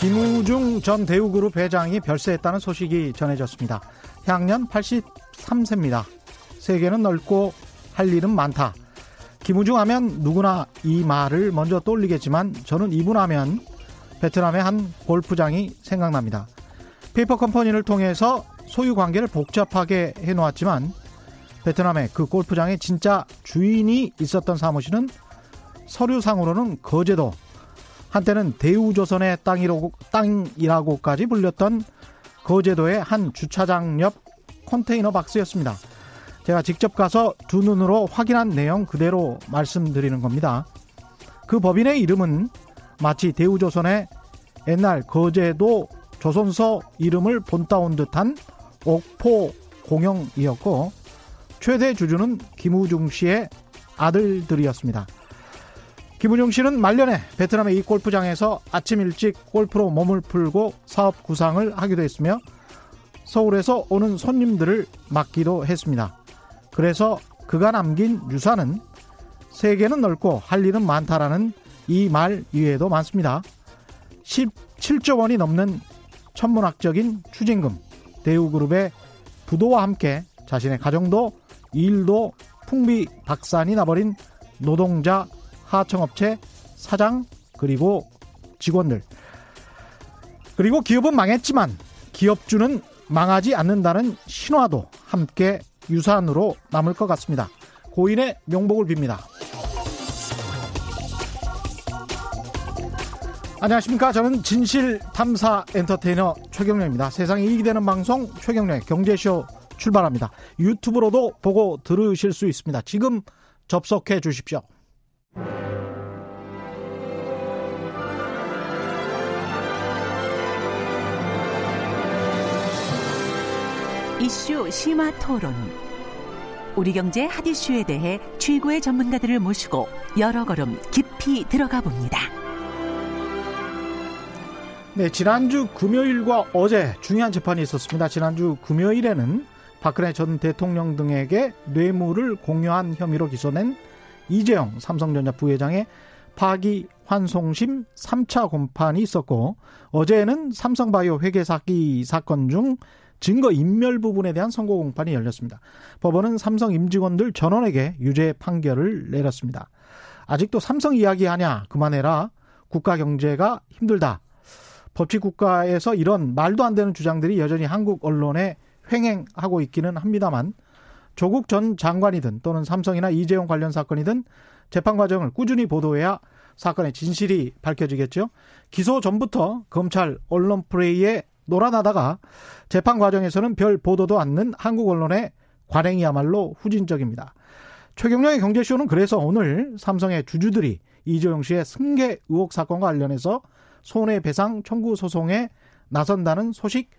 김우중 전 대우그룹 회장이 별세했다는 소식이 전해졌습니다. 향년 83세입니다. 세계는 넓고 할 일은 많다. 김우중 하면 누구나 이 말을 먼저 떠올리겠지만 저는 이분 하면 베트남의 한 골프장이 생각납니다. 페이퍼 컴퍼니를 통해서 소유 관계를 복잡하게 해놓았지만 베트남의 그 골프장에 진짜 주인이 있었던 사무실은 서류상으로는 거제도, 한때는 대우조선의 땅이라고까지 불렸던 거제도의 한 주차장 옆 컨테이너 박스였습니다. 제가 직접 가서 두 눈으로 확인한 내용 그대로 말씀드리는 겁니다. 그 법인의 이름은 마치 대우조선의 옛날 거제도 조선소 이름을 본따온 듯한 옥포 공영이었고 최대 주주는 김우중 씨의 아들들이었습니다. 김우중 씨는 말년에 베트남의 이 골프장에서 아침 일찍 골프로 몸을 풀고 사업 구상을 하기도 했으며 서울에서 오는 손님들을 맡기도 했습니다. 그래서 그가 남긴 유산은 세계는 넓고 할 일은 많다라는 이 말 이외에도 많습니다. 17조 원이 넘는 천문학적인 추징금, 대우그룹의 부도와 함께 자신의 가정도 일도 풍비박산이 나버린 노동자, 하청업체, 사장, 그리고 직원들. 그리고 기업은 망했지만 기업주는 망하지 않는다는 신화도 함께 유산으로 남을 것 같습니다. 고인의 명복을 빕니다. 안녕하십니까. 저는 진실탐사 엔터테이너 최경련입니다. 세상에 이익이 되는 방송 최경련의 경제쇼 출발합니다. 유튜브로도 보고 들으실 수 있습니다. 지금 접속해 주십시오. 이슈 심화 토론. 우리 경제 핫 이슈에 대해 최고의 전문가들을 모시고 여러 걸음 깊이 들어가 봅니다. 네, 지난주 금요일과 어제 중요한 재판이 있었습니다. 지난주 금요일에는 박근혜 전 대통령 등에게 뇌물을 공유한 혐의로 기소된 이재용 삼성전자 부회장의 파기환송심 3차 공판이 있었고 어제는 삼성바이오 회계 사기 사건 중 증거인멸 부분에 대한 선고 공판이 열렸습니다. 법원은 삼성 임직원들 전원에게 유죄 판결을 내렸습니다. 아직도 삼성 이야기하냐 그만해라, 국가 경제가 힘들다, 법치국가에서 이런 말도 안 되는 주장들이 여전히 한국 언론에 횡행하고 있기는 합니다만 조국 전 장관이든 또는 삼성이나 이재용 관련 사건이든 재판 과정을 꾸준히 보도해야 사건의 진실이 밝혀지겠죠. 기소 전부터 검찰 언론 프레이에 놀아나다가 재판 과정에서는 별 보도도 않는 한국 언론의 관행이야말로 후진적입니다. 최경영의 경제쇼는 그래서 오늘 삼성의 주주들이 이재용 씨의 승계 의혹 사건과 관련해서 손해배상 청구 소송에 나선다는 소식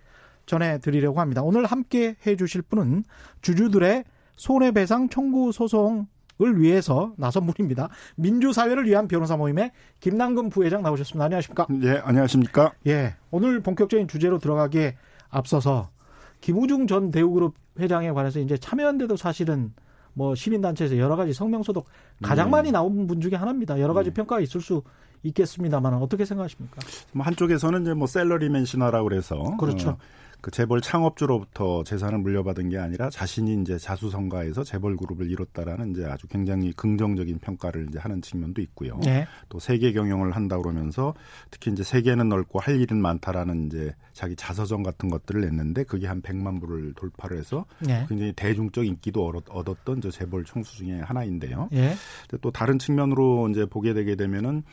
전해드리려고 합니다. 오늘 함께 해주실 분은 주주들의 손해배상 청구 소송을 위해서 나선 분입니다. 민주사회를 위한 변호사 모임의 김남근 부회장 나오셨습니다. 안녕하십니까? 네, 안녕하십니까? 예, 오늘 본격적인 주제로 들어가기에 앞서서 김우중 전 대우그룹 회장에 관해서 이제 참여연대도 사실은 뭐 시민단체에서 여러 가지 성명서도 가장 많이 나온 분 중에 하나입니다. 여러 가지 평가가 있을 수 있겠습니다만 어떻게 생각하십니까? 한쪽에서는 이제 뭐 셀러리맨 신화라고 그래서 그렇죠. 그 재벌 창업주로부터 재산을 물려받은 게 아니라 자신이 이제 자수성가해서 재벌 그룹을 이뤘다라는 이제 아주 굉장히 긍정적인 평가를 이제 하는 측면도 있고요. 네. 또 세계 경영을 한다 그러면서 특히 이제 세계는 넓고 할 일은 많다라는 이제 자기 자서전 같은 것들을 냈는데 그게 한 100만 부를 돌파를 해서 네. 굉장히 대중적 인기도 얻었던 저 재벌 총수 중에 하나인데요. 네. 또 다른 측면으로 이제 보게 되게 되면은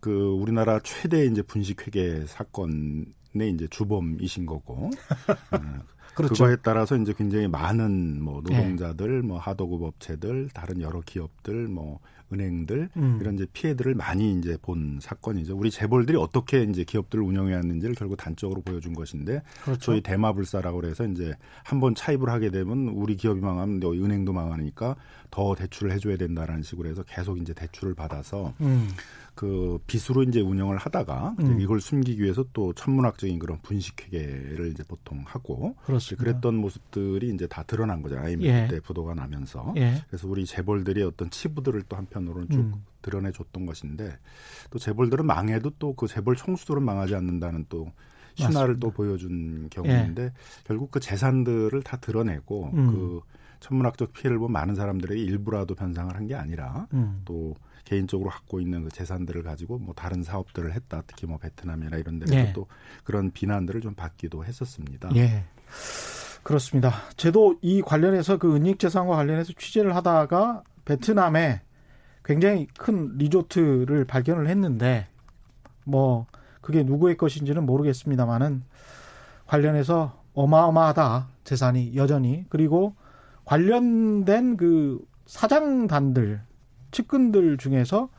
그 우리나라 최대 이제 분식회계 사건 네, 이제 주범이신 거고. 그렇죠. 그거에 따라서 이제 굉장히 많은 뭐 노동자들, 뭐 하도급 업체들, 다른 여러 기업들, 뭐 은행들 이런 이제 피해들을 많이 이제 본 사건이죠. 우리 재벌들이 어떻게 이제 기업들을 운영해 왔는지를 결국 단적으로 보여준 것인데 그렇죠. 저희 대마불사라고 해서 이제 한번 차입을 하게 되면 우리 기업이 망하면 은행도 망하니까 더 대출을 해줘야 된다라는 식으로 해서 계속 이제 대출을 받아서 그 빚으로 이제 운영을 하다가 이걸 숨기기 위해서 또 천문학적인 그런 분식회계를 이제 보통 하고. 그렇죠. 그렇습니다. 그랬던 모습들이 이제 다 드러난 거죠. IMF 때 부도가 나면서. 그래서 우리 재벌들의 어떤 치부들을 또 한편으로는 쭉 드러내줬던 것인데, 또 재벌들은 망해도 또 그 재벌 총수들은 망하지 않는다는 또 신화를 맞습니다. 또 보여준 경우인데 결국 그 재산들을 다 드러내고 그 천문학적 피해를 본 많은 사람들에게 일부라도 변상을 한 게 아니라 또 개인적으로 갖고 있는 그 재산들을 가지고 뭐 다른 사업들을 했다. 특히 뭐 베트남이나 이런 데서 또 그런 비난들을 좀 받기도 했었습니다. 예, 그렇습니다. 저도 이 관련해서 그 은닉재산과 관련해서 취재를 하다가 베트남에 굉장히 큰 리조트를 발견을 했는데 뭐 그게 누구의 것인지는 모르겠습니다만은 관련해서 어마어마하다. 재산이 여전히. 그리고 관련된 그 사장단들 측근들 중에서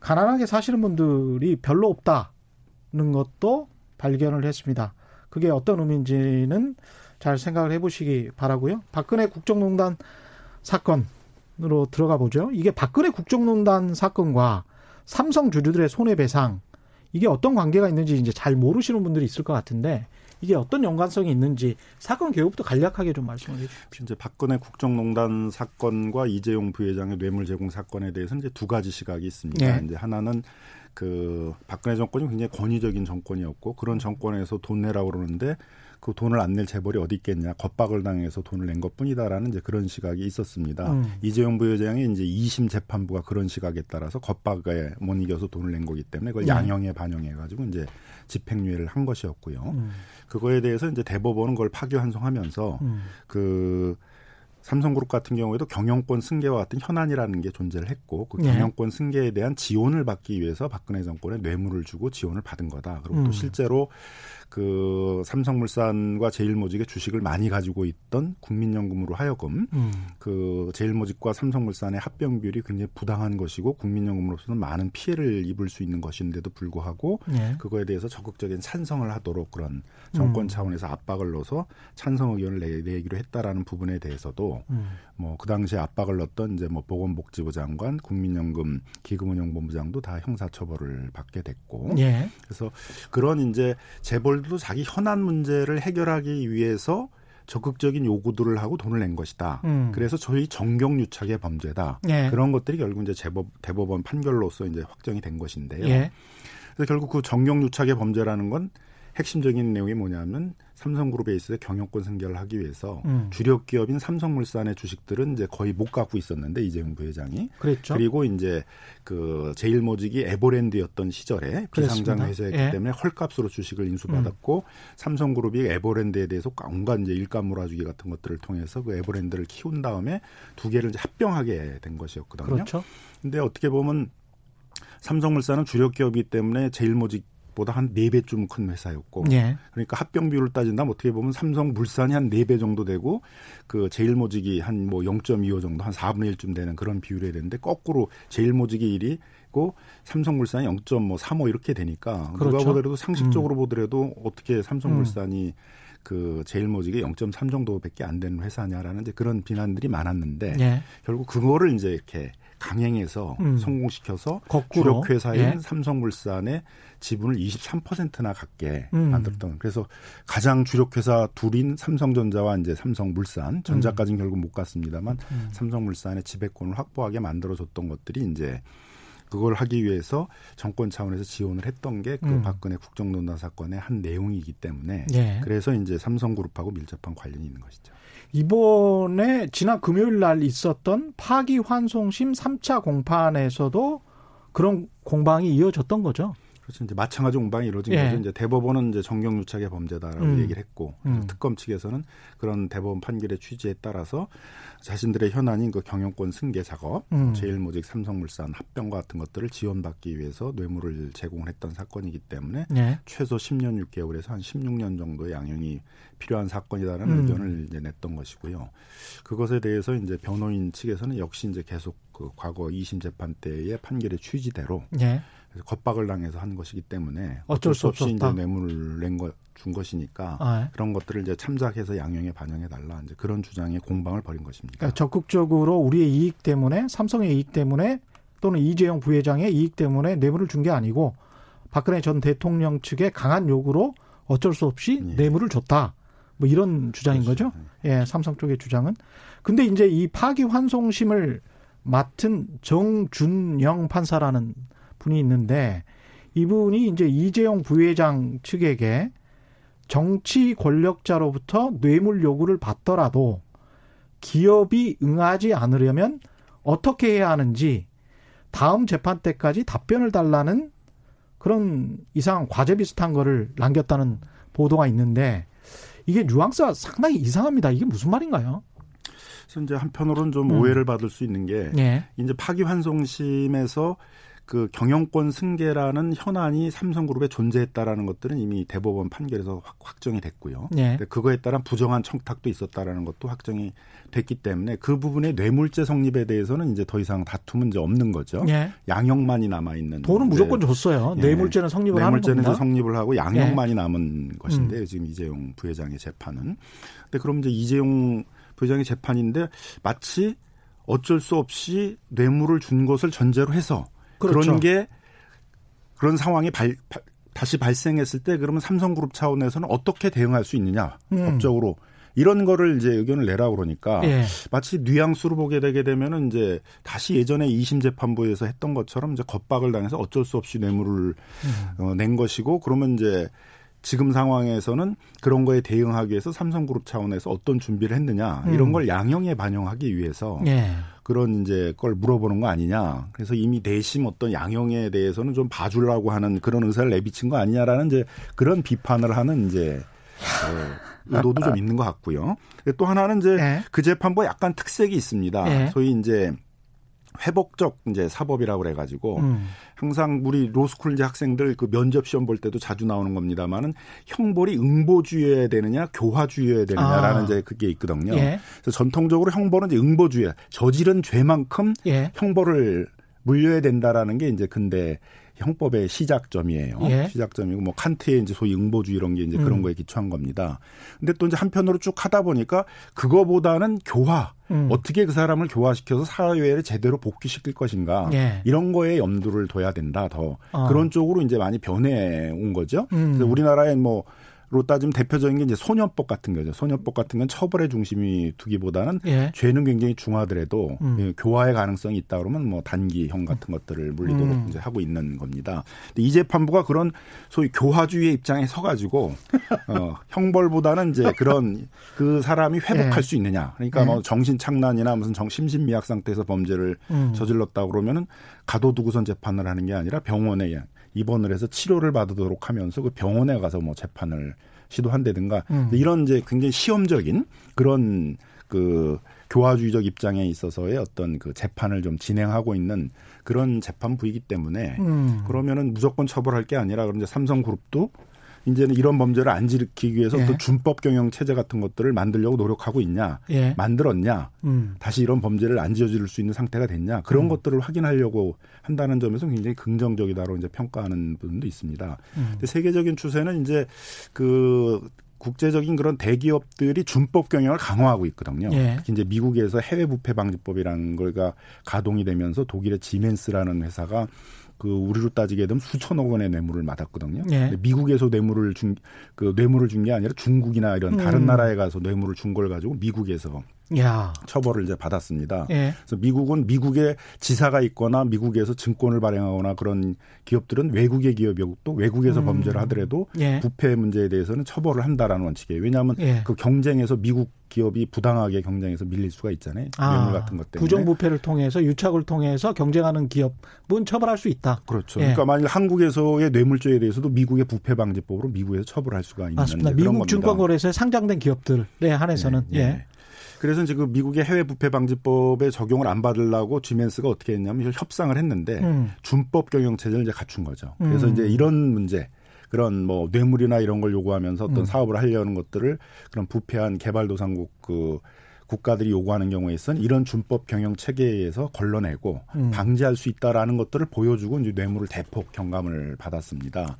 가난하게 사시는 분들이 별로 없다는 것도 발견을 했습니다. 그게 어떤 의미인지는 잘 생각을 해보시기 바라고요. 박근혜 국정농단 사건으로 들어가 보죠. 이게 박근혜 국정농단 사건과 삼성 주주들의 손해배상 이게 어떤 관계가 있는지 이제 잘 모르시는 분들이 있을 것 같은데 이게 어떤 연관성이 있는지 사건 개요부터 간략하게 좀 말씀을 해주십시오. 이제 박근혜 국정농단 사건과 이재용 부회장의 뇌물 제공 사건에 대해서는 이제 두 가지 시각이 있습니다. 이제 하나는 그 박근혜 정권이 굉장히 권위적인 정권이었고 그런 정권에서 돈 내라고 그러는데 그 돈을 안 낼 재벌이 어디 있겠냐, 겁박을 당해서 돈을 낸 것뿐이다라는 이제 그런 시각이 있었습니다. 이재용 부회장의 이제 2심 재판부가 그런 시각에 따라서 겁박에 못 이겨서 돈을 낸 거기 때문에 그걸 양형에 반영해가지고 이제 집행유예를 한 것이었고요. 그거에 대해서 이제 대법원은 그걸 파기환송하면서 그 삼성그룹 같은 경우에도 경영권 승계와 같은 현안이라는 게 존재를 했고 그 경영권 승계에 대한 지원을 받기 위해서 박근혜 정권에 뇌물을 주고 지원을 받은 거다. 그리고 또 실제로 그 삼성물산과 제일모직의 주식을 많이 가지고 있던 국민연금으로 하여금 그 제일모직과 삼성물산의 합병 비율이 굉장히 부당한 것이고 국민연금으로서는 많은 피해를 입을 수 있는 것인데도 불구하고 그거에 대해서 적극적인 찬성을 하도록 그런 정권 차원에서 압박을 넣어서 찬성 의견을 내기로 했다라는 부분에 대해서도 뭐 그 당시에 압박을 넣었던 이제 뭐 보건복지부 장관, 국민연금 기금운용본부장도 다 형사처벌을 받게 됐고 그래서 그런 이제 재벌 도 자기 현안 문제를 해결하기 위해서 적극적인 요구들을 하고 돈을 낸 것이다. 그래서 저희 정경유착의 범죄다. 그런 것들이 결국 이제 대법원 판결로서 이제 확정이 된 것인데요. 그래서 결국 그 정경유착의 범죄라는 건 핵심적인 내용이 뭐냐면 삼성그룹에 있어서 경영권 승계를 하기 위해서 주력 기업인 삼성물산의 주식들은 이제 거의 못 갖고 있었는데 이재용 부회장이 그랬죠. 그리고 이제 그 제일모직이 에버랜드였던 시절에 비상장 회사였기 때문에 헐값으로 주식을 인수받았고 삼성그룹이 에버랜드에 대해서 온갖 이제 일감 몰아주기 같은 것들을 통해서 그 에버랜드를 키운 다음에 두 개를 이제 합병하게 된 것이었거든요. 그렇죠. 근데 어떻게 보면 삼성물산은 주력 기업이기 때문에 제일모직 보다 한 4배쯤 큰 회사였고 그러니까 합병 비율을 따진다면 어떻게 보면 삼성물산이 한 4배 정도 되고 그 제일모직이 한 뭐 0.25 정도 한 4분의 1쯤 되는 그런 비율이 되는데 거꾸로 제일모직이 1위고 삼성물산이 0.35 이렇게 되니까 누가 보더라도 상식적으로 보더라도 어떻게 삼성물산이 그 제일모직이 0.3 정도밖에 안 되는 회사냐라는 이제 그런 비난들이 많았는데 결국 그거를 이제 이렇게 강행해서 성공시켜서 거꾸로. 주력 회사인 삼성물산의 지분을 23%나 갖게 만들었던. 그래서 가장 주력 회사 둘인 삼성전자와 이제 삼성물산, 전자까지는 결국 못 갔습니다만 삼성물산의 지배권을 확보하게 만들어줬던 것들이 이제 그걸 하기 위해서 정권 차원에서 지원을 했던 게 그 박근혜 국정농단 사건의 한 내용이기 때문에 그래서 이제 삼성그룹하고 밀접한 관련이 있는 것이죠. 이번에 지난 금요일 날 있었던 파기환송심 3차 공판에서도 그런 공방이 이어졌던 거죠. 그렇죠. 이제 마찬가지 공방이 이루어진 거죠. 이제 대법원은 이제 정경유착의 범죄다라고 얘기를 했고 특검 측에서는 그런 대법원 판결의 취지에 따라서 자신들의 현안인 그 경영권 승계 작업, 제일모직 삼성물산 합병과 같은 것들을 지원받기 위해서 뇌물을 제공했던 사건이기 때문에 최소 10년 6개월에서 한 16년 정도의 양형이 필요한 사건이다라는 의견을 이제 냈던 것이고요. 그것에 대해서 이제 변호인 측에서는 역시 이제 계속 그 과거 2심 재판 때의 판결의 취지대로. 겁박을 당해서 한 것이기 때문에 어쩔 수 없이 이제 뇌물을 낸 거 준 것이니까 그런 것들을 이제 참작해서 양형에 반영해 달라 이제 그런 주장의 공방을 벌인 것입니다. 그러니까 적극적으로 우리의 이익 때문에 삼성의 이익 때문에 또는 이재용 부회장의 이익 때문에 뇌물을 준 게 아니고 박근혜 전 대통령 측의 강한 요구로 어쩔 수 없이 뇌물을 줬다. 뭐 이런 주장인 그렇죠. 거죠. 예, 삼성 쪽의 주장은. 근데 이제 이 파기환송심을 맡은 정준영 판사라는 분이 있는데 이분이 이제 이재용 부회장 측에게 정치 권력자로부터 뇌물 요구를 받더라도 기업이 응하지 않으려면 어떻게 해야 하는지 다음 재판 때까지 답변을 달라는 그런 이상한 과제 비슷한 거를 남겼다는 보도가 있는데 이게 뉘앙스가 상당히 이상합니다. 이게 무슨 말인가요? 그래서 이제 한편으로는 좀 오해를 받을 수 있는 게 예. 이제 파기환송심에서 그 경영권 승계라는 현안이 삼성그룹에 존재했다라는 것들은 이미 대법원 판결에서 확정이 됐고요. 예. 근데 그거에 따른 부정한 청탁도 있었다라는 것도 확정이 됐기 때문에 그 부분의 뇌물죄 성립에 대해서는 이제 더 이상 다툼은 이제 없는 거죠. 예. 양형만이 남아 있는. 돈은 무조건 줬어요. 예. 뇌물죄는 성립을 하는 겁니다. 뇌물죄는 성립을 하고 양형만이 예. 남은 것인데 지금 이재용 부회장의 재판은. 근데 그럼 이제 이재용 부회장의 재판인데 마치 어쩔 수 없이 뇌물을 준 것을 전제로 해서. 그렇죠. 그런 게 그런 상황이 다시 발생했을 때 그러면 삼성그룹 차원에서는 어떻게 대응할 수 있느냐 법적으로 이런 거를 이제 의견을 내라 그러니까 예. 마치 뉘앙스로 보게 되게 되면은 이제 다시 예전에 2심 재판부에서 했던 것처럼 이제 겁박을 당해서 어쩔 수 없이 뇌물을 낸 것이고 그러면 이제 지금 상황에서는 그런 거에 대응하기 위해서 삼성그룹 차원에서 어떤 준비를 했느냐 이런 걸 양형에 반영하기 위해서 예. 그런 이제 걸 물어보는 거 아니냐. 그래서 이미 내심 어떤 양형에 대해서는 좀 봐주려고 하는 그런 의사를 내비친 거 아니냐라는 이제 그런 비판을 하는 이제 의도도 좀 있는 것 같고요. 또 하나는 이제 예. 그 재판부가 약간 특색이 있습니다. 예. 소위 이제 회복적 이제 사법이라고 그래가지고 항상 우리 로스쿨 이제 학생들 그 면접 시험 볼 때도 자주 나오는 겁니다만은 형벌이 응보주의여야 되느냐 교화주의여야 되느냐라는 이제 그게 있거든요. 예. 그래서 전통적으로 형벌은 이제 응보주의, 저지른 죄만큼 예. 형벌을 물려야 된다라는 게 이제 근대 형법의 시작점이에요. 예. 시작점이고 뭐 칸트의 이제 소위 응보주의 이런 게 이제 그런 거에 기초한 겁니다. 근데 또 이제 한편으로 쭉 하다 보니까 그거보다는 교화 어떻게 그 사람을 교화시켜서 사회를 제대로 복귀시킬 것인가 예. 이런 거에 염두를 둬야 된다. 더 그런 쪽으로 이제 많이 변해 온 거죠. 그래서 우리나라의 뭐 로 따지면 대표적인 게 이제 소년법 같은 거죠. 소년법 같은 건 처벌의 중심이 두기보다는 예. 죄는 굉장히 중하더라도 교화의 가능성이 있다 그러면 뭐 단기형 같은 것들을 물리도록 이제 하고 있는 겁니다. 근데 이 재판부가 그런 소위 교화주의의 입장에 서가지고 형벌보다는 이제 그런 그 사람이 회복할 예. 수 있느냐. 그러니까 뭐 정신착란이나 무슨 심신미약 상태에서 범죄를 저질렀다 그러면은 가둬두고선 재판을 하는 게 아니라 병원에 입원을 해서 치료를 받도록 하면서 그 병원에 가서 뭐 재판을 시도한다든가 이런 이제 굉장히 시험적인 그런 그 교화주의적 입장에 있어서의 어떤 그 재판을 좀 진행하고 있는 그런 재판부이기 때문에 그러면은 무조건 처벌할 게 아니라 그런 이제 삼성그룹도 이제는 이런 범죄를 안 일으키기 위해서 예. 또 준법 경영 체제 같은 것들을 만들려고 노력하고 있냐, 예. 만들었냐, 다시 이런 범죄를 안 저지를 수 있는 상태가 됐냐 그런 것들을 확인하려고 한다는 점에서 굉장히 긍정적이다로 이제 평가하는 분도 있습니다. 근데 세계적인 추세는 이제 그 국제적인 그런 대기업들이 준법 경영을 강화하고 있거든요. 예. 특히 이제 미국에서 해외 부패 방지법이라는 거가 가동이 되면서 독일의 지멘스라는 회사가 그 우리로 따지게 되면 수천억 원의 뇌물을 맡았거든요. 예. 미국에서 뇌물을 준 게 아니라 중국이나 이런 다른 나라에 가서 뇌물을 준 걸 가지고 미국에서 야. 처벌을 이제 받았습니다. 예. 그래서 미국은 미국에 지사가 있거나 미국에서 증권을 발행하거나 그런 기업들은 외국의 기업이고 또 외국에서 범죄를 하더라도 예. 부패 문제에 대해서는 처벌을 한다라는 원칙이에요. 왜냐하면 예. 그 경쟁에서 미국 기업이 부당하게 경쟁에서 밀릴 수가 있잖아요. 뇌물 같은 것 때문에. 부정부패를 통해서 유착을 통해서 경쟁하는 기업은 처벌할 수 있다. 그렇죠. 예. 그러니까 만일 한국에서의 뇌물죄에 대해서도 미국의 부패방지법으로 미국에서 처벌할 수가 있는 맞습니다. 그런 겁니다. 미국 증권거래소에 상장된 기업들에 한해서는. 예. 예. 예. 그래서 이제 그 미국의 해외 부패 방지법의 적용을 안 받으려고 지멘스가 어떻게 했냐면 협상을 했는데 준법 경영 체제를 이제 갖춘 거죠. 그래서 이제 이런 문제, 그런 뭐 뇌물이나 이런 걸 요구하면서 어떤 사업을 하려는 것들을 그런 부패한 개발도상국 그 국가들이 요구하는 경우에 있어서는 이런 준법 경영 체계에서 걸러내고 방지할 수 있다라는 것들을 보여주고 이제 뇌물을 대폭 경감을 받았습니다.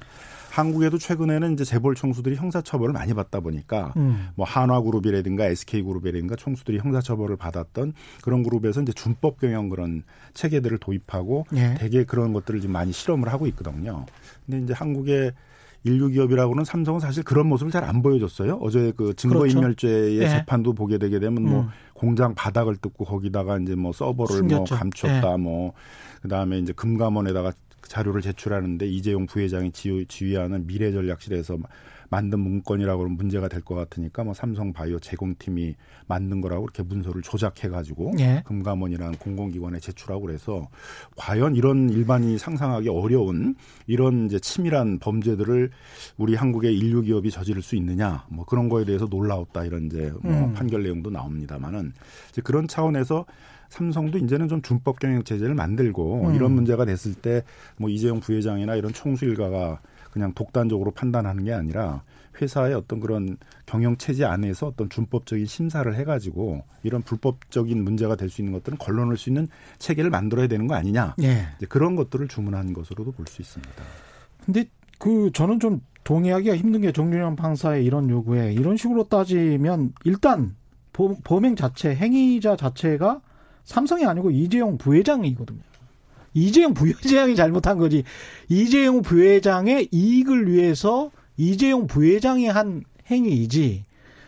한국에도 최근에는 이제 재벌 총수들이 형사처벌을 많이 받다 보니까 뭐 한화그룹이라든가 SK그룹이라든가 총수들이 형사처벌을 받았던 그런 그룹에서 이제 준법 경영 그런 체계들을 도입하고 예. 되게 그런 것들을 지금 많이 실험을 하고 있거든요. 근데 이제 한국의 인류 기업이라고는 삼성은 사실 그런 모습을 잘 안 보여줬어요. 어제 그 증거인멸죄의 그렇죠. 재판도 보게 되게 되면 뭐 공장 바닥을 뜯고 거기다가 이제 뭐 서버를 숨겼죠. 뭐 감췄다 뭐 그다음에 이제 금감원에다가 자료를 제출하는데 이재용 부회장이 지휘하는 미래전략실에서 만든 문건이라고는 문제가 될 것 같으니까 뭐 삼성바이오 제공팀이 만든 거라고 이렇게 문서를 조작해가지고 금감원이라는 공공기관에 제출하고 그래서 과연 이런 일반인이 상상하기 어려운 이런 이제 치밀한 범죄들을 우리 한국의 인류 기업이 저지를 수 있느냐 뭐 그런 거에 대해서 놀라웠다 이런 이제 뭐 판결 내용도 나옵니다만은 이제 그런 차원에서. 삼성도 이제는 좀 준법 경영 체제를 만들고 이런 문제가 됐을 때 뭐 이재용 부회장이나 이런 총수 일가가 그냥 독단적으로 판단하는 게 아니라 회사의 어떤 그런 경영 체제 안에서 어떤 준법적인 심사를 해가지고 이런 불법적인 문제가 될 수 있는 것들은 걸러낼 수 있는 체계를 만들어야 되는 거 아니냐. 예. 이제 그런 것들을 주문한 것으로도 볼 수 있습니다. 근데 그 저는 좀 동의하기가 힘든 게 정준영 판사의 이런 요구에 이런 식으로 따지면 일단 범행 자체, 행위자 자체가 삼성이 아니고 이재용 부회장이거든요. 이재용 부회장이 잘못한 거지. 이재용 부회장의 이익을 위해서 이재용 부회장이 한 행위이지.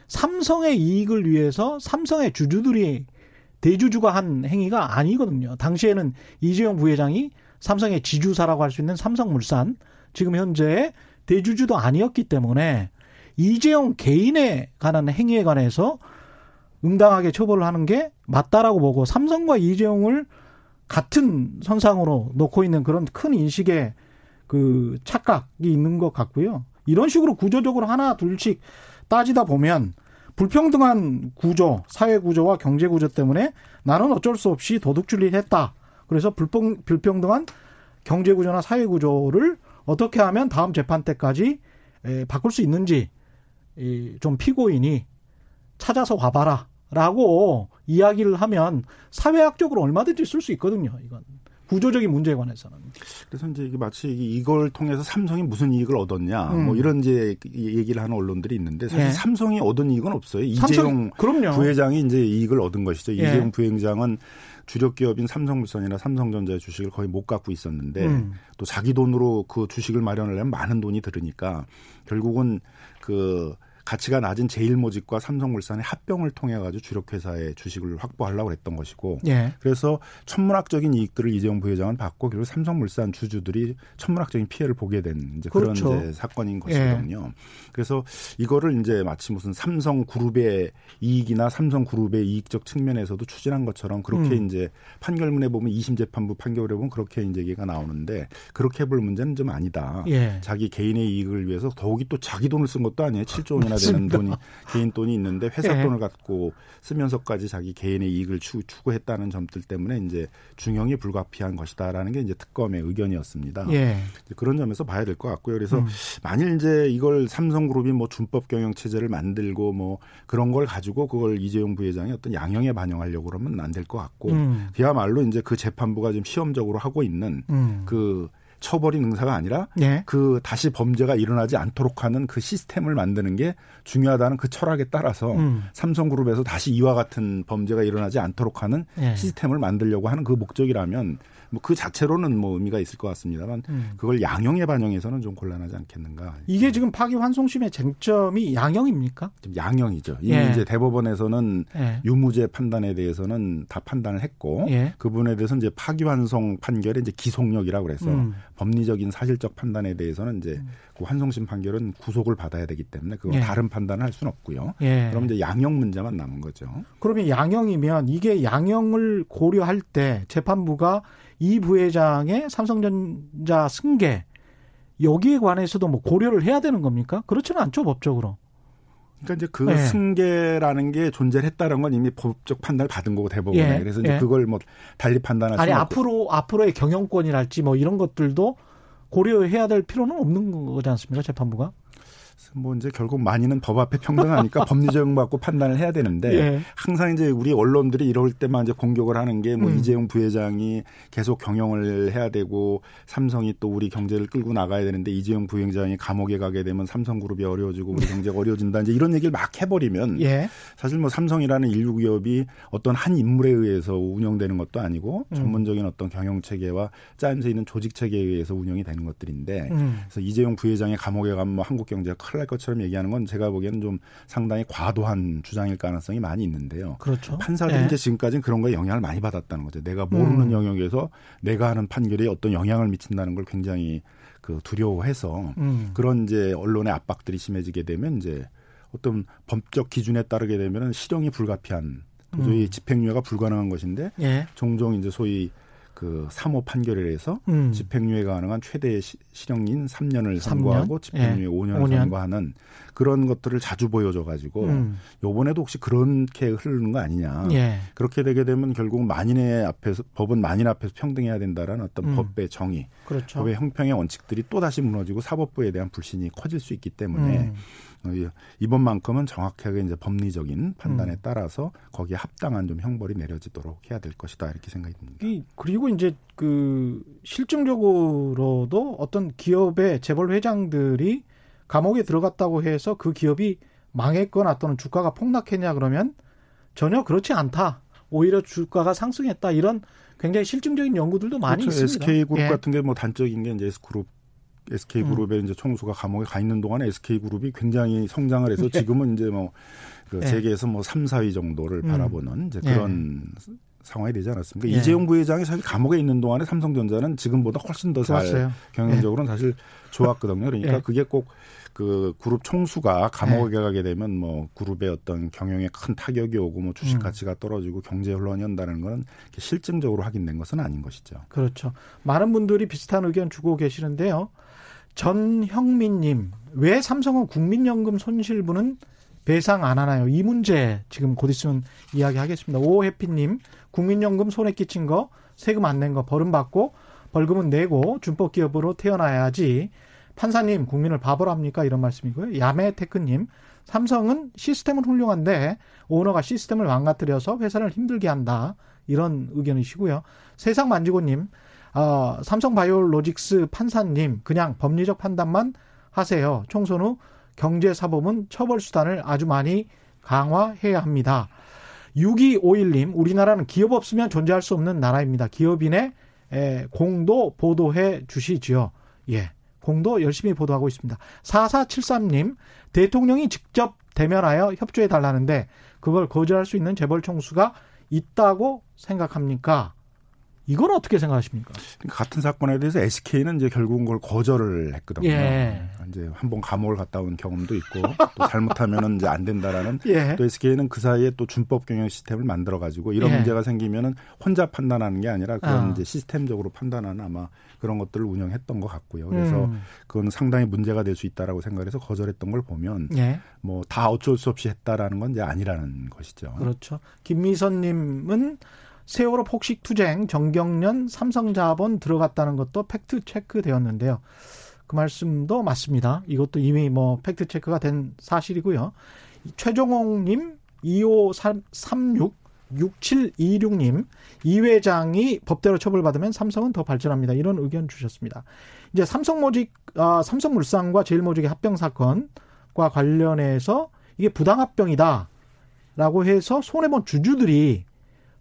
삼성의 이익을 위해서 삼성의 주주들이 대주주가 한 행위가 아니거든요. 당시에는 이재용 부회장이 삼성의 지주사라고 할 수 있는 삼성물산, 지금 현재의 대주주도 아니었기 때문에 이재용 개인에 관한 행위에 관해서 응당하게 처벌을 하는 게 맞다라고 보고 삼성과 이재용을 같은 선상으로 놓고 있는 그런 큰 인식의 그 착각이 있는 것 같고요. 이런 식으로 구조적으로 하나 둘씩 따지다 보면 불평등한 구조, 사회 구조와 경제 구조 때문에 나는 어쩔 수 없이 도둑질을 했다. 그래서 불평등한 경제 구조나 사회 구조를 어떻게 하면 다음 재판 때까지 바꿀 수 있는지 좀 피고인이 찾아서 와봐라 라고 이야기를 하면 사회학적으로 얼마든지 쓸 수 있거든요. 이건 구조적인 문제에 관해서는. 그래서 이제 이게 마치 이걸 통해서 삼성이 무슨 이익을 얻었냐, 뭐 이런 이제 얘기를 하는 언론들이 있는데 사실 예. 삼성이 얻은 이익은 없어요. 이재용 그럼요. 부회장이 이제 이익을 얻은 것이죠. 이재용 예. 부회장은 주력 기업인 삼성물산이나 삼성전자의 주식을 거의 못 갖고 있었는데 또 자기 돈으로 그 주식을 마련하려면 많은 돈이 들으니까 결국은 그 가치가 낮은 제일모직과 삼성물산의 합병을 통해 가지고 주력 회사의 주식을 확보하려고 했던 것이고, 예. 그래서 천문학적인 이익들을 이재용 부회장은 받고 결국 삼성물산 주주들이 천문학적인 피해를 보게 된 이제 그렇죠. 그런 이제 사건인 것이거든요. 예. 그래서 이거를 이제 마치 무슨 삼성그룹의 이익이나 삼성그룹의 이익적 측면에서도 추진한 것처럼 그렇게 이제 판결문에 보면 2심 재판부 판결에 보면 그렇게 이제 얘기가 나오는데 그렇게 볼 문제는 좀 아니다. 예. 자기 개인의 이익을 위해서 더욱이 또 자기 돈을 쓴 것도 아니에요. 7조 원이나. 되는 돈이 개인 돈이 있는데 회사 예. 돈을 갖고 쓰면서까지 자기 개인의 이익을 추구했다는 점들 때문에 이제 중형이 불가피한 것이다라는 게 이제 특검의 의견이었습니다. 예. 그런 점에서 봐야 될 것 같고요. 그래서 만일 이제 이걸 삼성그룹이 뭐 준법 경영 체제를 만들고 뭐 그런 걸 가지고 그걸 이재용 부회장이 어떤 양형에 반영하려고 그러면 안 될 것 같고 그야말로 이제 그 재판부가 지금 시험적으로 하고 있는 그 처벌이 능사가 아니라 예. 그 다시 범죄가 일어나지 않도록 하는 그 시스템을 만드는 게 중요하다는 그 철학에 따라서 삼성그룹에서 다시 이와 같은 범죄가 일어나지 않도록 하는 예. 시스템을 만들려고 하는 그 목적이라면 뭐 그 자체로는 뭐 의미가 있을 것 같습니다만 그걸 양형에 반영해서는 좀 곤란하지 않겠는가. 이게 지금 파기환송심의 쟁점이 양형입니까? 양형이죠. 이미 예. 이제 대법원에서는 예. 유무죄 판단에 대해서는 다 판단을 했고 예. 그분에 대해서 이제 파기환송 판결에 이제 기속력이라고 그래서 법리적인 사실적 판단에 대해서는 이제 그 환송심 판결은 구속을 받아야 되기 때문에 그건 예. 다른 판단을 할 수는 없고요. 예. 그럼 이제 양형 문제만 남은 거죠. 그러면 양형이면 이게 양형을 고려할 때 재판부가 이 부회장의 삼성전자 승계 여기에 관해서도 뭐 고려를 해야 되는 겁니까? 그렇지는 않죠, 법적으로. 그러니까 이제 그 예. 승계라는 게 존재를 했다는 건 이미 법적 판단을 받은 거고 대법원에. 예. 그래서 이제 예. 그걸 뭐 달리 판단할 수 없고. 아니 앞으로의 경영권이랄지 뭐 이런 것들도 고려해야 될 필요는 없는 거지 않습니까, 재판부가? 뭐 이제 결국 많이는 법 앞에 평등하니까 법리 적용받고 판단을 해야 되는데 예. 항상 이제 우리 언론들이 이럴 때만 이제 공격을 하는 게 뭐 이재용 부회장이 계속 경영을 해야 되고 삼성이 또 우리 경제를 끌고 나가야 되는데 이재용 부회장이 감옥에 가게 되면 삼성그룹이 어려워지고 우리 경제가 어려워진다 이제 이런 얘기를 막 해버리면 예. 사실 뭐 삼성이라는 인류 기업이 어떤 한 인물에 의해서 운영되는 것도 아니고 전문적인 어떤 경영 체계와 짜임새 있는 조직 체계에 의해서 운영이 되는 것들인데 그래서 이재용 부회장이 감옥에 가면 뭐 한국 경제가 큰일 날 것처럼 얘기하는 건 제가 보기에는 좀 상당히 과도한 주장일 가능성이 많이 있는데요. 그렇죠. 판사들이 네. 이제 지금까지는 그런 거에 영향을 많이 받았다는 거죠. 내가 모르는 영역에서 내가 하는 판결이 어떤 영향을 미친다는 걸 굉장히 그 두려워해서 그런 이제 언론의 압박들이 심해지게 되면 이제 어떤 법적 기준에 따르게 되면 실형이 불가피한 도저히 집행유예가 불가능한 것인데 예. 종종 이제 소위 그 3호 판결에 의해서 집행유예 가능한 최대 실형인 3년을 선고하고 집행유예 예. 5년을 선고하는 그런 것들을 자주 보여줘가지고 요번에도 혹시 그렇게 흐르는 거 아니냐. 예. 그렇게 되게 되면 결국 만인의 앞에서 법은 만인 앞에서 평등해야 된다라는 어떤 법의 정의, 그렇죠. 법의 형평의 원칙들이 또다시 무너지고 사법부에 대한 불신이 커질 수 있기 때문에 이번만큼은 정확하게 이제 법리적인 판단에 따라서 거기에 합당한 좀 형벌이 내려지도록 해야 될 것이다 이렇게 생각이 듭니다. 그리고 이제 그 실증적으로도 어떤 기업의 재벌 회장들이 감옥에 들어갔다고 해서 그 기업이 망했거나 또는 주가가 폭락했냐 그러면 전혀 그렇지 않다. 오히려 주가가 상승했다. 이런 굉장히 실증적인 연구들도 많이 그렇죠. 있습니다. SK 그룹 예. 같은 게 뭐 단적인 게 이제 SK 그룹의 이제 총수가 감옥에 가 있는 동안에 SK 그룹이 굉장히 성장을 해서 지금은 이제 뭐 그 세계에서 뭐 3, 4위 정도를 바라보는 이제 그런 예. 상황이 되지 않았습니까? 예. 이재용 부회장이 사실 감옥에 있는 동안에 삼성전자는 지금보다 훨씬 더 잘 경영적으로는 예. 사실 좋았거든요. 그러니까 예. 그게 꼭 그 그룹 총수가 감옥에 예. 가게 되면 뭐 그룹의 어떤 경영에 큰 타격이 오고 뭐 주식 가치가 떨어지고 경제 혼란이 온다는 건 실증적으로 확인된 것은 아닌 것이죠. 그렇죠. 많은 분들이 비슷한 의견 주고 계시는데요. 전형민님, 왜 삼성은 국민연금 손실분은 배상 안 하나요? 이 문제 지금 곧 있으면 이야기하겠습니다. 오해피님, 국민연금 손해 끼친 거, 세금 안 낸 거 벌금받고 벌금은 내고 준법기업으로 태어나야지. 판사님, 국민을 바보라 합니까? 이런 말씀이고요. 야매테크님, 삼성은 시스템은 훌륭한데 오너가 시스템을 망가뜨려서 회사를 힘들게 한다. 이런 의견이시고요. 세상만지고님, 삼성바이오로직스 판사님, 그냥 법리적 판단만 하세요. 총선 후 경제사범은 처벌 수단을 아주 많이 강화해야 합니다. 6251님, 우리나라는 기업 없으면 존재할 수 없는 나라입니다. 기업인의 공도 보도해 주시지요. 예, 공도 열심히 보도하고 있습니다. 4473님, 대통령이 직접 대면하여 협조해 달라는데 그걸 거절할 수 있는 재벌 총수가 있다고 생각합니까? 이건 어떻게 생각하십니까? 같은 사건에 대해서 SK는 이제 결국은 그걸 거절을 했거든요. 예. 이제 한번 감옥을 갔다 온 경험도 있고 또 잘못하면은 이제 안 된다라는. 예. 또 SK는 그 사이에 또 준법 경영 시스템을 만들어 가지고 이런 예. 문제가 생기면은 혼자 판단하는 게 아니라 그런 이제 시스템적으로 판단하는 아마 그런 것들을 운영했던 것 같고요. 그래서 그건 상당히 문제가 될 수 있다라고 생각해서 거절했던 걸 보면 예. 뭐 다 어쩔 수 없이 했다라는 건 이제 아니라는 것이죠. 그렇죠. 김미선님은 세월호 폭식투쟁, 정경련 삼성자본 들어갔다는 것도 팩트체크 되었는데요. 그 말씀도 맞습니다. 이것도 이미 뭐 팩트체크가 된 사실이고요. 최종홍님, 25336, 6726님, 이 회장이 법대로 처벌받으면 삼성은 더 발전합니다. 이런 의견 주셨습니다. 이제 삼성물산과 제일모직의 합병사건과 관련해서 이게 부당합병이다라고 해서 손해본 주주들이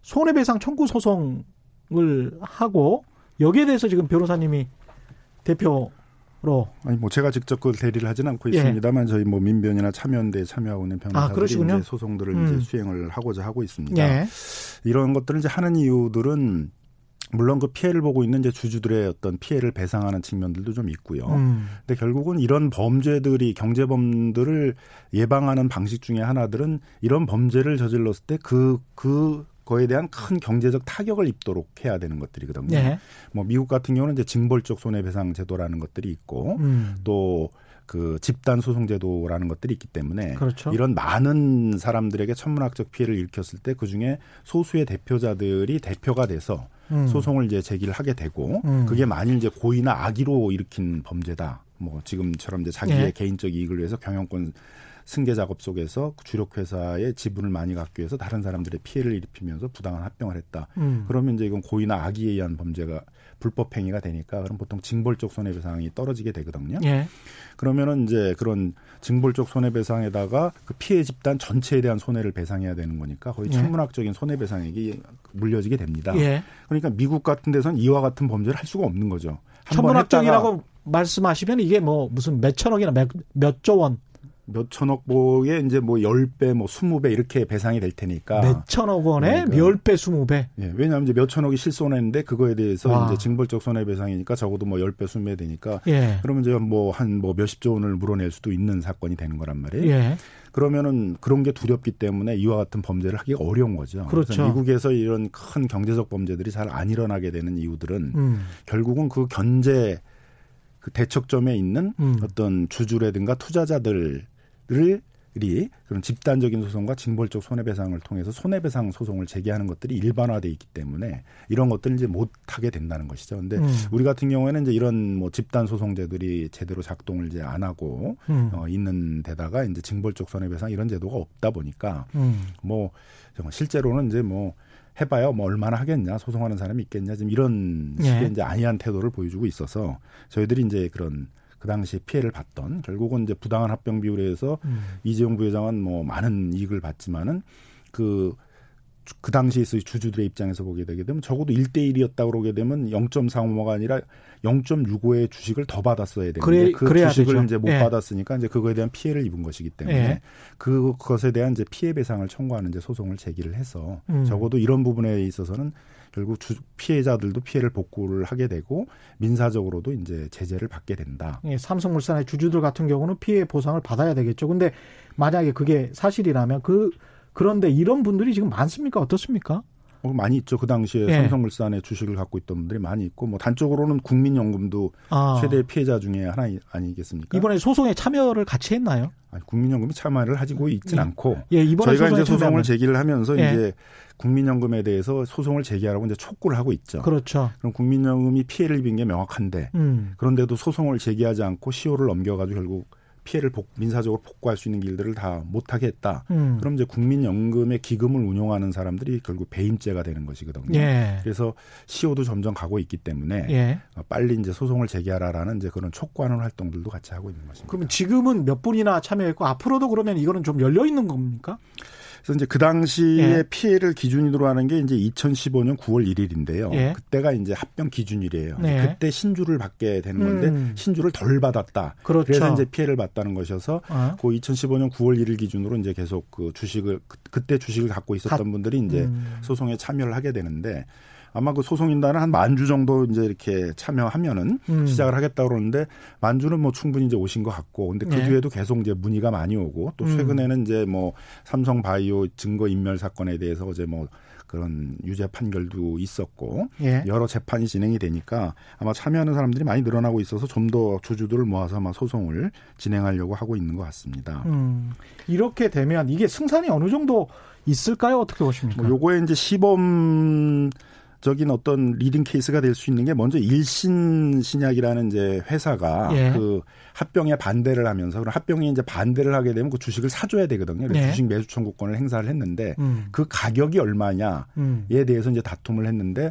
손해배상 청구 소송을 하고 여기에 대해서 지금 변호사님이 대표로 아니 뭐 제가 직접 그 대리를 하지는 않고 있습니다만 저희 뭐 민변이나 참여연대에 참여하고 있는 변호사들이 이제 소송들을 이제 수행을 하고자 하고 있습니다. 예. 이런 것들을 이제 하는 이유들은 물론 그 피해를 보고 있는 이제 주주들의 어떤 피해를 배상하는 측면들도 좀 있고요. 근데 결국은 이런 범죄들이 경제범들을 예방하는 방식 중에 하나들은 이런 범죄를 저질렀을 때 그거에 대한 큰 경제적 타격을 입도록 해야 되는 것들이거든요. 네. 뭐 미국 같은 경우는 이제 징벌적 손해배상 제도라는 것들이 있고 또 그 집단 소송 제도라는 것들이 있기 때문에 그렇죠. 이런 많은 사람들에게 천문학적 피해를 일으켰을 때 그중에 소수의 대표자들이 대표가 돼서 소송을 이제 제기를 하게 되고 그게 만일 이제 고의나 악의로 일으킨 범죄다. 뭐 지금처럼 이제 자기의 예. 개인적 이익을 위해서 경영권 승계 작업 속에서 주력 회사의 지분을 많이 갖기 위해서 다른 사람들의 피해를 일으키면서 부당한 합병을 했다. 그러면 이제 이건 고의나 악의에 의한 범죄가 불법 행위가 되니까 그럼 보통 징벌적 손해배상이 떨어지게 되거든요. 예. 그러면은 이제 그런 징벌적 손해배상에다가 그 피해 집단 전체에 대한 손해를 배상해야 되는 거니까 거의 천문학적인 손해배상액이 물려지게 됩니다. 예. 그러니까 미국 같은 데서는 이와 같은 범죄를 할 수가 없는 거죠. 천문학적이라고 말씀하시면 이게 뭐 무슨 몇천억이나 몇조 원. 몇천억에 이제 뭐 10배, 뭐 20배 이렇게 배상이 될 테니까. 몇천억 원에 그러니까. 10배, 20배? 예, 왜냐하면 이제 몇천억이 실손했는데 그거에 대해서 와. 이제 징벌적 손해배상이니까 적어도 뭐 10배, 20배 되니까. 예. 그러면 이제 뭐 한 뭐 몇십조 원을 물어낼 수도 있는 사건이 되는 거란 말이에요. 예. 그러면은 그런 게 두렵기 때문에 이와 같은 범죄를 하기가 어려운 거죠. 그렇죠. 그래서 미국에서 이런 큰 경제적 범죄들이 잘 안 일어나게 되는 이유들은 결국은 그 견제, 그 대척점에 있는 어떤 주주라든가 투자자들 들이 그런 집단적인 소송과 징벌적 손해배상을 통해서 손해배상 소송을 제기하는 것들이 일반화되어 있기 때문에 이런 것들을 이제 못 하게 된다는 것이죠. 그런데 우리 같은 경우에는 이제 이런 뭐 집단 소송제들이 제대로 작동을 이제 안 하고 있는 데다가 이제 징벌적 손해배상 이런 제도가 없다 보니까 뭐 실제로는 이제 뭐 해봐요. 뭐 얼마나 하겠냐, 소송하는 사람이 있겠냐, 지금 이런 식의 예. 이제 안이한 태도를 보여주고 있어서 저희들이 이제 그런. 그 당시에 피해를 봤던 결국은 이제 부당한 합병 비율에 의해서 이재용 부회장은 뭐 많은 이익을 봤지만은 그 당시에 주주들의 입장에서 보게 되게 되면 적어도 1대1이었다고 그러게 되면 0.45가 아니라 0.65의 주식을 더 받았어야 되는데 그 주식을 되죠. 이제 못 예. 받았으니까 이제 그거에 대한 피해를 입은 것이기 때문에 예. 그것에 대한 이제 피해 배상을 청구하는 이제 소송을 제기를 해서 적어도 이런 부분에 있어서는 결국 피해자들도 피해를 복구를 하게 되고 민사적으로도 이제 제재를 받게 된다. 예, 삼성물산의 주주들 같은 경우는 피해 보상을 받아야 되겠죠. 근데 만약에 그게 사실이라면 그런데 이런 분들이 지금 많습니까? 어떻습니까? 많이 있죠. 그 당시에 예. 삼성물산의 주식을 갖고 있던 분들이 많이 있고 뭐 단적으로는 국민연금도 최대 피해자 중에 하나 아니겠습니까? 이번에 소송에 참여를 같이 했나요? 아니, 국민연금이 참여를 하고 있진 예. 않고 예, 이번에 저희가 이제 소송을 제기를 하면서 예. 이제 국민연금에 대해서 소송을 제기하라고 이제 촉구를 하고 있죠. 그렇죠. 그럼 국민연금이 피해를 입은 게 명확한데 그런데도 소송을 제기하지 않고 시효를 넘겨가지고 결국 피해를 민사적으로 복구할 수 있는 길들을 다 못하게 했다. 그럼 이제 국민연금의 기금을 운용하는 사람들이 결국 배임죄가 되는 것이거든요. 예. 그래서 시효도 점점 가고 있기 때문에 예. 빨리 이제 소송을 제기하라라는 이제 그런 촉구하는 활동들도 같이 하고 있는 것입니다. 그럼 지금은 몇 분이나 참여했고 앞으로도 그러면 이거는 좀 열려 있는 겁니까? 그래서 이제 그 당시에 예. 피해를 기준으로 하는 게 이제 2015년 9월 1일인데요. 예. 그때가 이제 합병 기준일이에요. 예. 그때 신주를 받게 되는 건데 신주를 덜 받았다. 그렇죠. 그래서 이제 피해를 받다는 것이어서 그 2015년 9월 1일 기준으로 이제 계속 그 주식을 그때 주식을 갖고 있었던 분들이 이제 소송에 참여를 하게 되는데 아마 그 소송인단은 한 10,000주 정도 이제 이렇게 참여하면은 시작을 하겠다 그러는데 10,000주는 뭐 충분히 이제 오신 것 같고 근데 그 뒤에도 계속 이제 문의가 많이 오고 또 최근에는 이제 뭐 삼성바이오 증거인멸 사건에 대해서 어제 뭐 그런 유죄 판결도 있었고 예. 여러 재판이 진행이 되니까 아마 참여하는 사람들이 많이 늘어나고 있어서 좀 더 주주들을 모아서 아마 소송을 진행하려고 하고 있는 것 같습니다. 이렇게 되면 이게 승산이 어느 정도 있을까요? 어떻게 보십니까? 뭐 요거에 이제 시범적인 어떤 리딩 케이스가 될 수 있는 게 먼저 일신신약이라는 이제 회사가 예. 그 합병에 반대를 하면서 그럼 합병이 이제 반대를 하게 되면 그 주식을 사줘야 되거든요. 그래서 예. 주식 매수 청구권을 행사를 했는데 그 가격이 얼마냐에 대해서 이제 다툼을 했는데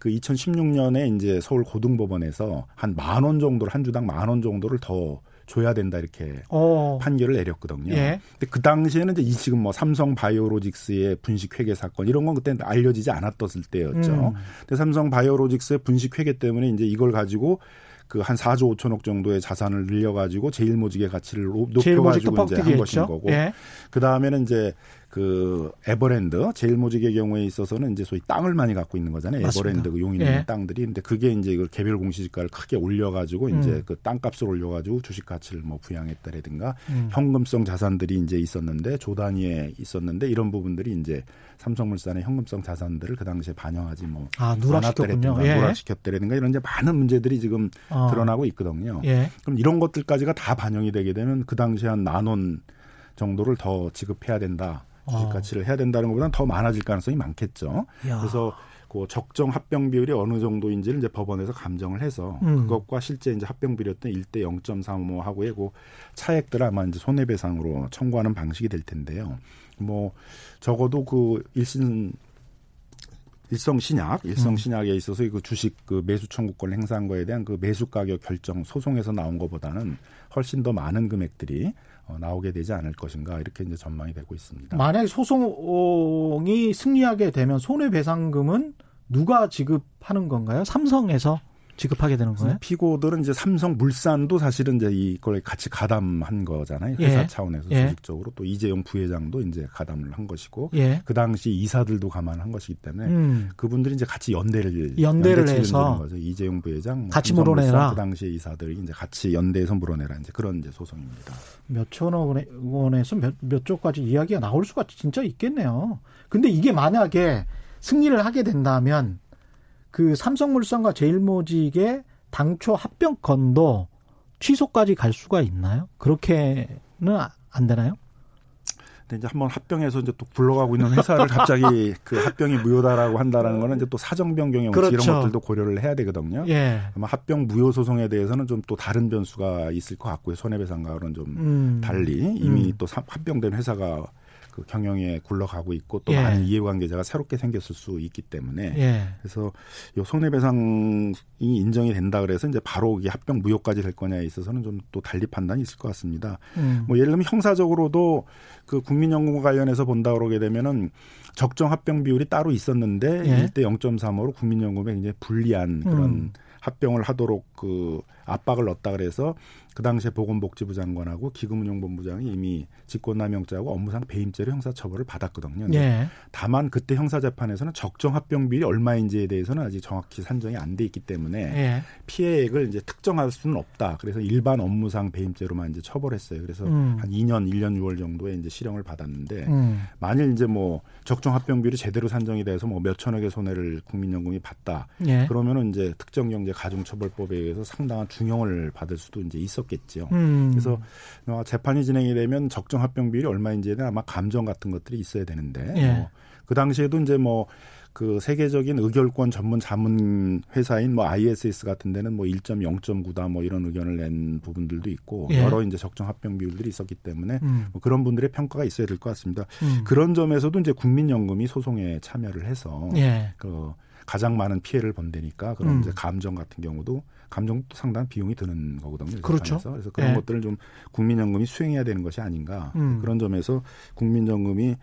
그 2016년에 이제 서울 고등법원에서 한 10,000원 정도를 한 주당 10,000원 정도를 더 줘야 된다 이렇게 판결을 내렸거든요. 예. 근데 그 당시에는 이제 지금 뭐 삼성바이오로직스의 분식회계 사건 이런 건 그때 알려지지 않았었을 때였죠. 근데 삼성바이오로직스의 분식회계 때문에 이제 이걸 가지고 그 한 4조 5천억 정도의 자산을 늘려가지고 제일모직의 가치를 높여가지고 이제 한 것인 거고. 예. 그 다음에는 이제 그 에버랜드 제일모직의 경우에 있어서는 이제 소위 땅을 많이 갖고 있는 거잖아요. 맞습니다. 에버랜드 그 용인에 있는 예. 땅들이. 근데 그게 이제 이걸 개별 공시지가를 크게 올려가지고 이제 그 땅값을 올려가지고 주식 가치를 뭐 부양했다라든가 현금성 자산들이 이제 있었는데 조 단위에 있었는데 이런 부분들이 이제 삼성물산의 현금성 자산들을 그 당시에 반영하지 뭐 누락시켰군요. 예. 누락시켰다라든가 이런 이제 많은 문제들이 지금 드러나고 있거든요. 예. 그럼 이런 것들까지가 다 반영이 되게 되면 그 당시에 한 10,000원 정도를 더 지급해야 된다. 주식 가치를 해야 된다는 것보다는 더 많아질 가능성이 많겠죠. 야. 그래서 그 적정 합병 비율이 어느 정도인지를 이제 법원에서 감정을 해서 그것과 실제 이제 합병 비율이었던 1대 0.35하고의 그 차액들 아마 이제 손해배상으로 청구하는 방식이 될 텐데요. 뭐 적어도 그 일성신약에 있어서 그 주식 그 매수 청구권을 행사한 거에 대한 그 매수 가격 결정 소송에서 나온 것보다는 훨씬 더 많은 금액들이 나오게 되지 않을 것인가 이렇게 이제 전망이 되고 있습니다. 만약 소송이 승리하게 되면 손해배상금은 누가 지급하는 건가요? 삼성에서 지급하게 되는 거예요? 피고들은 이제 삼성물산도 사실은 이제 이걸 같이 가담한 거잖아요. 회사 차원에서 조직적으로. 또 이재용 부회장도 이제 가담을 한 것이고 그 당시 이사들도 감안한 것이기 때문에 그분들이 이제 같이 연대를 해서 거죠. 이재용 부회장, 같이 물어내라. 그 당시 이사들이 이제 같이 연대해서 물어내라 이제 그런 이제 소송입니다. 몇천억 원에서 몇 조까지 이야기가 나올 수가 진짜 있겠네요. 근데 이게 만약에 승리를 하게 된다면 그 삼성물산과 제일모직의 당초 합병건도 취소까지 갈 수가 있나요? 그렇게는 안 되나요? 근데 이제 한번 합병해서 이제 또 굴러가고 있는 회사를 갑자기 그 합병이 무효다라고 한다라는 거는 이제 또 사정 변경의 그렇죠. 이런 것들도 고려를 해야 되거든요. 예. 아마 합병 무효 소송에 대해서는 좀 또 다른 변수가 있을 것 같고요. 손해배상과는 좀 달리 이미 또 합병된 회사가 그 경영에 굴러가고 있고 또 많은 이해관계자가 새롭게 생겼을 수 있기 때문에 그래서 요 손해배상이 인정이 된다 그래서 이제 바로 이게 합병 무효까지 될 거냐에 있어서는 좀 또 달리 판단이 있을 것 같습니다. 뭐 예를 들면 형사적으로도 그 국민연금 관련해서 본다 그러게 되면은 적정 합병 비율이 따로 있었는데 1대 0.35로 국민연금에 굉장히 불리한 그런 합병을 하도록 그 압박을 넣었다 그래서 그 당시에 보건복지부 장관하고 기금운용본부장이 이미 직권남용죄하고 업무상 배임죄로 형사처벌을 받았거든요. 다만 그때 형사재판에서는 적정 합병비율이 얼마인지에 대해서는 아직 정확히 산정이 안 돼 있기 때문에 피해액을 이제 특정할 수는 없다. 그래서 일반 업무상 배임죄로만 이제 처벌했어요. 그래서 한 1년 6월 정도에 이제 실형을 받았는데 만일 이제 뭐 적정 합병비율이 제대로 산정이 돼서 뭐 몇천억의 손해를 국민연금이 봤다. 그러면은 이제 특정경제가중처벌법에 의해서 상당한 중형을 받을 수도 이제 있었겠죠. 그래서 재판이 진행이 되면 적정 합병 비율이 얼마인지에 대한 아마 감정 같은 것들이 있어야 되는데 그 당시에도 이제 뭐 그 세계적인 의결권 전문 자문 회사인 뭐 ISS 같은 데는 뭐 1.0.9다 뭐 이런 의견을 낸 부분들도 있고 여러 이제 적정 합병 비율들이 있었기 때문에 뭐 그런 분들의 평가가 있어야 될 것 같습니다. 그런 점에서도 이제 국민연금이 소송에 참여를 해서 그 가장 많은 피해를 본다니까 그런 이제 감정 같은 경우도 감정도 상당한 비용이 드는 거거든요. 그렇죠. 그래서 그런 것들을 좀 국민연금이 수행해야 되는 것이 아닌가. 그런 점에서 국민연금이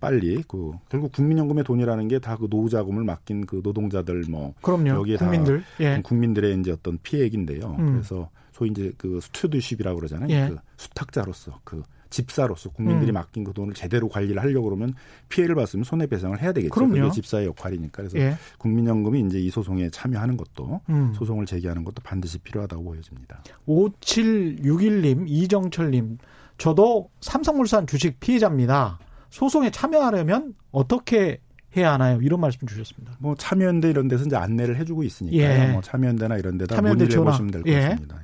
빨리 그 결국 국민연금의 돈이라는 게 다 그 노후 자금을 맡긴 그 노동자들 뭐 그럼요. 여기에 국민들. 다 국민들의 이제 어떤 피해액인데요. 그래서 소위 이제 그 스튜드십이라고 그러잖아요. 그 수탁자로서 그 집사로서 국민들이 맡긴 그 돈을 제대로 관리를 하려고 그러면 피해를 봤으면 손해배상을 해야 되겠죠. 그럼요. 그게 집사의 역할이니까. 그래서 국민연금이 이제 이 소송에 참여하는 것도 소송을 제기하는 것도 반드시 필요하다고 보여집니다. 5761님, 이정철님, 저도 삼성물산 주식 피해자입니다. 소송에 참여하려면 어떻게 해야 하나요? 이런 말씀 주셨습니다. 뭐 참여연대 이런 데서 이제 안내를 해주고 있으니까요. 뭐 참여연대나 이런 데다 문의를 해보시면 될 것 같습니다.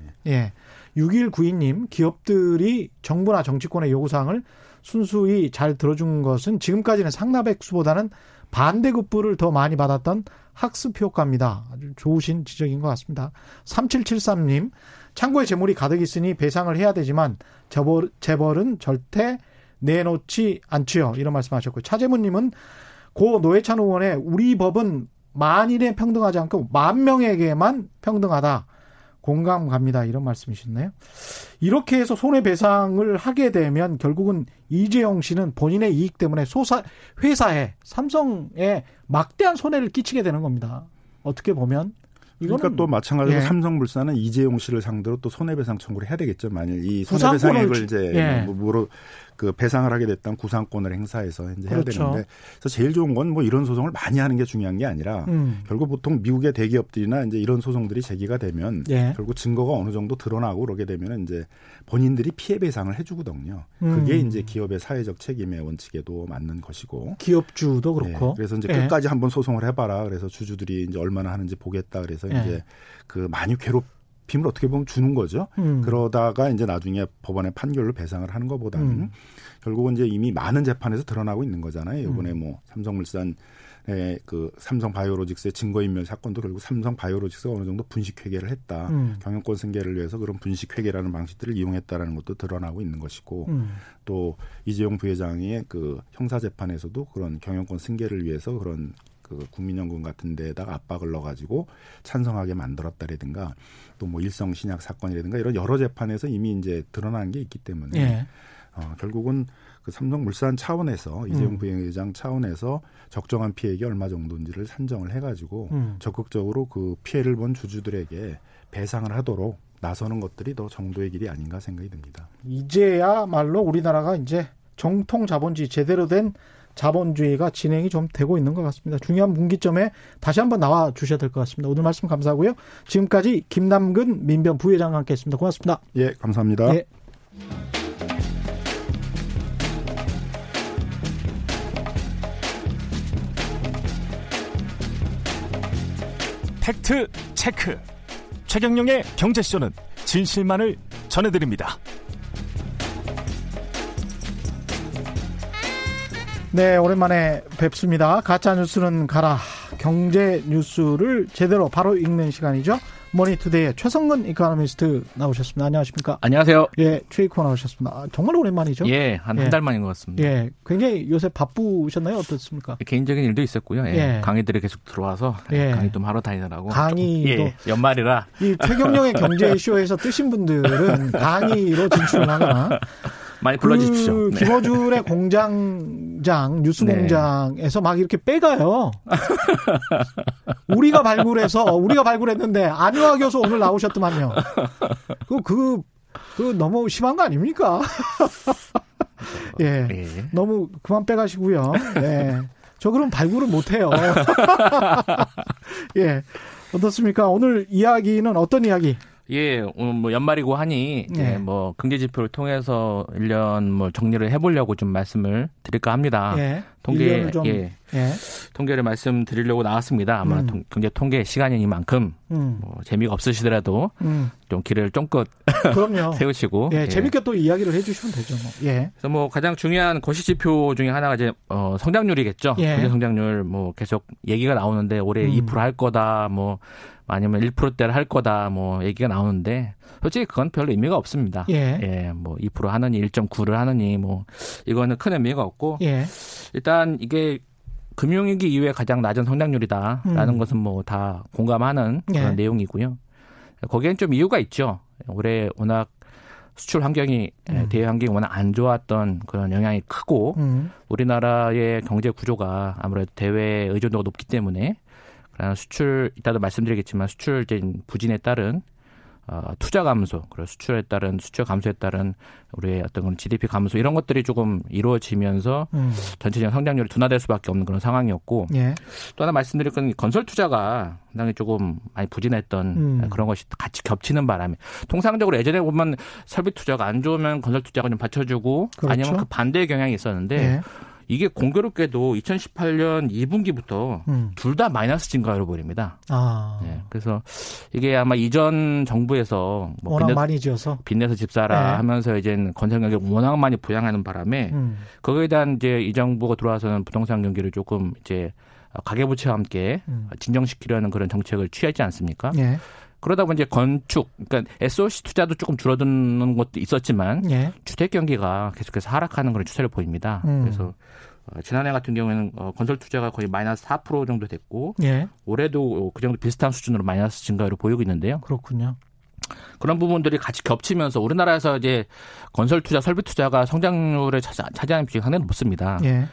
6192님, 기업들이 정부나 정치권의 요구사항을 순수히 잘 들어준 것은 지금까지는 상납액수보다는 반대급부를 더 많이 받았던 학습효과입니다. 아주 좋으신 지적인 것 같습니다. 3773님, 창고에 재물이 가득 있으니 배상을 해야 되지만 재벌은 절대 내놓지 않지요. 이런 말씀하셨고요. 차재무님은 고 노회찬 의원의 우리 법은 만인에 평등하지 않고 만 명에게만 평등하다. 공감 갑니다. 이런 말씀이셨네요. 이렇게 해서 손해배상을 하게 되면 결국은 이재용 씨는 본인의 이익 때문에 회사에 삼성에 막대한 손해를 끼치게 되는 겁니다. 어떻게 보면. 그러니까 또 마찬가지로 삼성물산은 이재용 씨를 상대로 또 손해배상 청구를 해야 되겠죠. 만일 이 손해배상액을 이제 뭐로 그 배상을 하게 됐던 구상권을 행사해서 이제 해야 되는데, 그래서 제일 좋은 건 뭐 이런 소송을 많이 하는 게 중요한 게 아니라 결국 보통 미국의 대기업들이나 이제 이런 소송들이 제기가 되면 결국 증거가 어느 정도 드러나고 그러게 되면 이제 본인들이 피해 배상을 해주거든요. 그게 이제 기업의 사회적 책임의 원칙에도 맞는 것이고 기업주도 그렇고 그래서 이제 끝까지 한번 소송을 해봐라. 그래서 주주들이 이제 얼마나 하는지 보겠다. 그래서 이제 그 많이 괴롭 빚을 어떻게 보면 주는 거죠. 그러다가 이제 나중에 법원의 판결로 배상을 하는 것보다는 결국은 이제 이미 많은 재판에서 드러나고 있는 거잖아요. 이번에 뭐 삼성물산 그 삼성바이오로직스의 증거인멸 사건도 결국 삼성바이오로직스가 어느 정도 분식회계를 했다. 경영권 승계를 위해서 그런 분식회계라는 방식들을 이용했다라는 것도 드러나고 있는 것이고 또 이재용 부회장의 그 형사재판에서도 그런 경영권 승계를 위해서 그런 그 국민연금 같은 데에다가 압박을 넣어가지고 찬성하게 만들었다라든가 또 뭐 일성신약 사건이라든가 이런 여러 재판에서 이미 이제 드러난 게 있기 때문에 예. 결국은 그 삼성물산 차원에서 이재용 부회장 차원에서 적정한 피해액이 얼마 정도인지를 산정을 해가지고 적극적으로 그 피해를 본 주주들에게 배상을 하도록 나서는 것들이 더 정도의 길이 아닌가 생각이 듭니다. 이제야말로 우리나라가 이제 정통 자본주의 제대로 된 자본주의가 진행이 좀 되고 있는 것 같습니다. 중요한 분기점에 다시 한번 나와 주셔야 될 것 같습니다. 오늘 말씀 감사하고요. 지금까지 김남근 민변 부회장과 함께했습니다. 고맙습니다. 예, 감사합니다. 예. 팩트 체크. 최경영의 경제쇼는 진실만을 전해드립니다. 네, 오랜만에 뵙습니다. 가짜뉴스는 가라. 경제 뉴스를 제대로 바로 읽는 시간이죠. 머니투데이의 최성근 이코노미스트 나오셨습니다. 안녕하십니까? 안녕하세요. 예, 최이코 나오셨습니다. 아, 정말 오랜만이죠? 예, 한 달 만인 것 같습니다. 예, 굉장히 요새 바쁘셨나요? 어떻습니까? 개인적인 일도 있었고요. 예, 예. 강의들이 계속 들어와서 예. 강의 좀 하러 다니느라고. 강의도. 예, 연말이라. 이 최경영의 경제쇼에서 뜨신 분들은 강의로 진출을 하거나. 많이 불러주십시오. 네. 김어준의 공장장, 뉴스공장에서 막 이렇게 빼가요. 우리가 발굴해서, 우리가 발굴했는데, 안유아 교수 오늘 나오셨더만요. 너무 심한 거 아닙니까? 예. 예. 너무 그만 빼가시고요. 예. 저 그럼 발굴은 못해요. 예. 어떻습니까? 오늘 이야기는 어떤 이야기? 예, 오늘 뭐 연말이고 하니 예, 뭐 경제 지표를 통해서 1년 뭐 정리를 해보려고 좀 말씀을 드릴까 합니다. 예, 통계 통계를 말씀드리려고 나왔습니다. 아마 경제 통계 시간이니만큼 뭐 재미가 없으시더라도 좀 길을 쫑긋 세우시고 예, 예. 재밌게 또 이야기를 해주시면 되죠. 뭐. 예. 그래서 뭐 가장 중요한 거시 지표 중에 하나가 이제 성장률이겠죠. 예. 경제 성장률 뭐 계속 얘기가 나오는데 올해 2% 할 거다 뭐. 아니면 1%대를 할 거다, 뭐, 얘기가 나오는데, 솔직히 그건 별로 의미가 없습니다. 예. 예, 뭐, 2% 하느니, 1.9를 하느니, 뭐, 이거는 큰 의미가 없고, 예. 일단 이게 금융위기 이후에 가장 낮은 성장률이다라는 것은 뭐, 다 공감하는 그런 예. 내용이고요. 거기엔 좀 이유가 있죠. 올해 워낙 수출 환경이, 대외 환경이 워낙 안 좋았던 그런 영향이 크고, 우리나라의 경제 구조가 아무래도 대외 의존도가 높기 때문에, 수출, 이따도 말씀드리겠지만 수출 부진에 따른 투자 감소, 그리고 수출 감소에 따른 우리의 어떤 그런 GDP 감소 이런 것들이 조금 이루어지면서 전체적인 성장률이 둔화될 수밖에 없는 그런 상황이었고 예. 또 하나 말씀드릴 건 건설 투자가 상당히 조금 많이 부진했던 그런 것이 같이 겹치는 바람에 통상적으로 예전에 보면 설비 투자가 안 좋으면 건설 투자가 좀 받쳐주고 그렇죠. 아니면 그 반대의 경향이 있었는데 예. 이게 공교롭게도 2018년 2분기부터 둘 다 마이너스 증가로 보입니다. 아. 네, 그래서 이게 아마 이전 정부에서 뭐 워낙 많이 지어서 빚내서 집사라 네. 하면서 이제 건설 경기가 워낙 많이 부양하는 바람에 거기에 대한 이제 이 정부가 들어와서는 부동산 경기를 조금 이제 가계부채와 함께 진정시키려는 그런 정책을 취하지 않습니까? 네. 그러다 보니 이제 건축, 그러니까 SOC 투자도 조금 줄어드는 것도 있었지만 예. 주택 경기가 계속해서 하락하는 그런 추세를 보입니다. 그래서 지난해 같은 경우에는 건설 투자가 거의 마이너스 4% 정도 됐고 예. 올해도 그 정도 비슷한 수준으로 마이너스 증가로 보이고 있는데요. 그렇군요. 그런 부분들이 같이 겹치면서 우리나라에서 이제 건설 투자, 설비 투자가 성장률에 차지하는 비중이 상당히 높습니다. 예.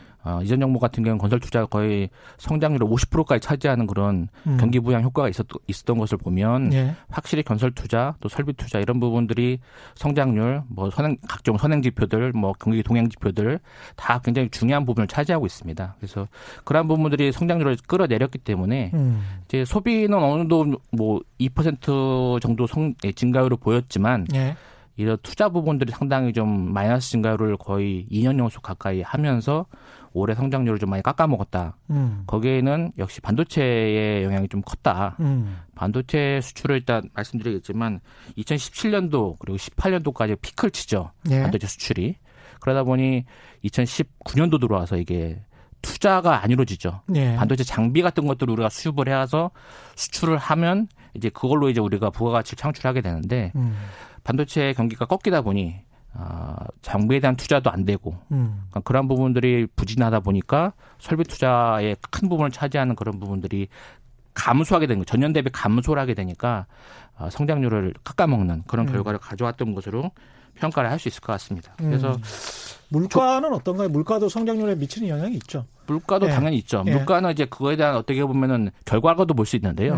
이전 정부 같은 경우는 건설 투자가 거의 성장률을 50%까지 차지하는 그런 경기 부양 효과가 있었던 것을 보면 예. 확실히 건설 투자 또 설비 투자 이런 부분들이 성장률 뭐 각종 선행 지표들 뭐 경기 동향 지표들 다 굉장히 중요한 부분을 차지하고 있습니다. 그래서 그런 부분들이 성장률을 끌어내렸기 때문에 이제 소비는 어느 정도 뭐 2% 정도 증가율을 보였지만 예. 이런 투자 부분들이 상당히 좀 마이너스 증가를 거의 2년 연속 가까이 하면서 올해 성장률을 좀 많이 깎아먹었다. 거기에는 역시 반도체의 영향이 좀 컸다. 반도체 수출을 일단 말씀드리겠지만 2017년도 그리고 18년도까지 피크를 치죠. 예. 반도체 수출이. 그러다 보니 2019년도 들어와서 이게 투자가 안 이루어지죠. 예. 반도체 장비 같은 것들을 우리가 수입을 해서 수출을 하면 이제 그걸로 이제 우리가 부가가치를 창출하게 되는데 반도체 경기가 꺾이다 보니 장비에 대한 투자도 안 되고 그러니까 그런 부분들이 부진하다 보니까 설비 투자의 큰 부분을 차지하는 그런 부분들이 감소하게 되는 거예요. 전년 대비 감소를 하게 되니까 성장률을 깎아먹는 그런 결과를 가져왔던 것으로 평가를 할 수 있을 것 같습니다. 그래서 물가는 어떤가요? 물가도 성장률에 미치는 영향이 있죠. 물가도 예. 당연히 있죠. 예. 물가는 이제 그거에 대한 어떻게 보면은 결과로도 볼 수 있는데요.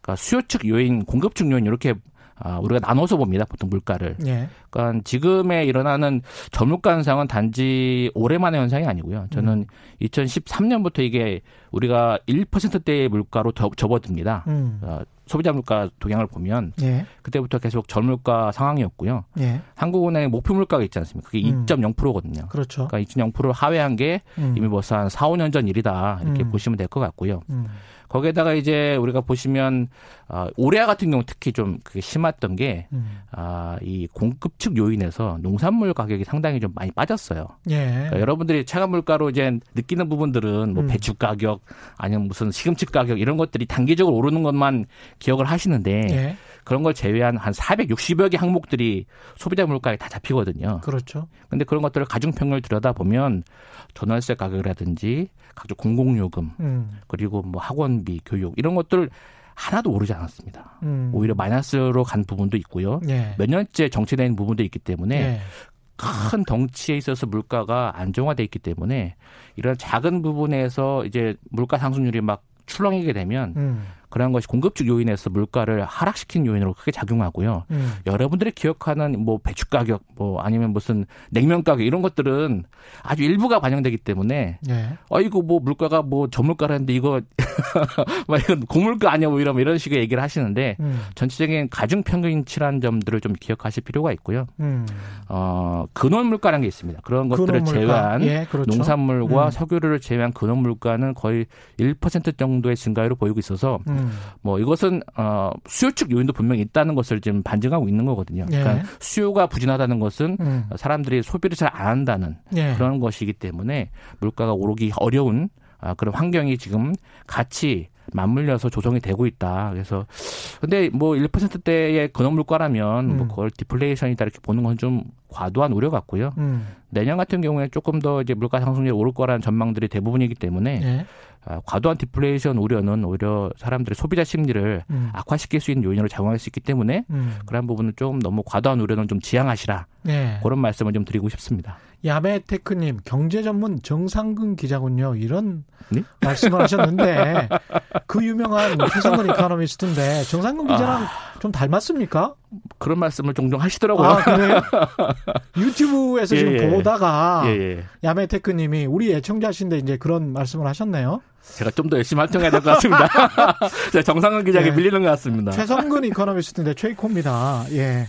그러니까 수요 측 요인, 공급 측 요인 이렇게 우리가 나눠서 봅니다. 보통 물가를. 예. 그러니까 지금에 일어나는 저물가 현상은 단지 올해만의 현상이 아니고요. 저는 2013년부터 이게 우리가 1%대의 물가로 접어듭니다. 소비자 물가 동향을 보면 예. 그때부터 계속 저물가 상황이었고요. 예. 한국은행 목표 물가가 있지 않습니까? 그게 2.0%거든요. 그렇죠. 그러니까 2.0%를 하회한 게 이미 벌써 한 4, 5년 전 일이다. 이렇게 보시면 될 것 같고요. 거기에다가 이제 우리가 보시면 올해 같은 경우 특히 좀 그게 심했던 게 이 공급 측 요인에서 농산물 가격이 상당히 좀 많이 빠졌어요. 예. 그러니까 여러분들이 체감 물가로 이제 느끼는 부분들은 뭐 배추 가격 아니면 무슨 시금치 가격 이런 것들이 단기적으로 오르는 것만 기억을 하시는데 예. 그런 걸 제외한 한 460여 개 항목들이 소비자 물가에 다 잡히거든요. 그렇죠. 그런데 그런 것들을 가중평균을 들여다보면 전월세 가격이라든지 각종 공공요금 그리고 뭐 학원비, 교육 이런 것들 하나도 오르지 않았습니다. 오히려 마이너스로 간 부분도 있고요. 예. 몇 년째 정체된 부분도 있기 때문에 예. 큰 덩치에 있어서 물가가 안정화돼 있기 때문에 이런 작은 부분에서 이제 물가 상승률이 막 출렁이게 되면 그런 것이 공급축 요인에서 물가를 하락시킨 요인으로 크게 작용하고요. 여러분들이 기억하는 뭐 배추 가격, 뭐 아니면 무슨 냉면 가격 이런 것들은 아주 일부가 반영되기 때문에 네. 이거 뭐 물가가 뭐 저물가라는데 이거 막 이건 고물가 아니야 뭐 이런 식의 얘기를 하시는데 전체적인 가중평균치라는 점들을 좀 기억하실 필요가 있고요. 근원 물가라는 게 있습니다. 그런 것들을 제외한 예, 그렇죠. 농산물과 석유를 제외한 근원 물가는 거의 1% 정도의 증가율을 보이고 있어서 뭐 이것은 수요 측 요인도 분명히 있다는 것을 지금 반증하고 있는 거거든요. 그러니까 예. 수요가 부진하다는 것은 사람들이 소비를 잘 안 한다는 예. 그런 것이기 때문에 물가가 오르기 어려운 그런 환경이 지금 같이 맞물려서 조성이 되고 있다. 그래서 근데 뭐 1%대의 근원 물가라면 뭐 그걸 디플레이션이다 이렇게 보는 건 좀 과도한 우려 같고요. 내년 같은 경우에 조금 더 이제 물가 상승률이 오를 거라는 전망들이 대부분이기 때문에 예. 과도한 디플레이션 우려는 오히려 사람들의 소비자 심리를 악화시킬 수 있는 요인으로 작용할 수 있기 때문에 그런 부분은 좀 너무 과도한 우려는 좀 지양하시라. 네. 그런 말씀을 좀 드리고 싶습니다. 야매테크님, 경제전문 정상근 기자군요. 이런 네? 말씀을 하셨는데 그 유명한 최성근 이코노미스트인데 정상근 기자랑 좀 닮았습니까? 그런 말씀을 종종 하시더라고요. 그래요? 유튜브에서 예, 지금 예. 보다가 예, 예. 야매테크님이 우리 애청자신데 이제 그런 말씀을 하셨네요. 제가 좀 더 열심히 활동해야 될 것 같습니다. 제가 정상근 기자에게 예. 밀리는 것 같습니다. 최성근 이코노미스트인데 최이코입니다. 예.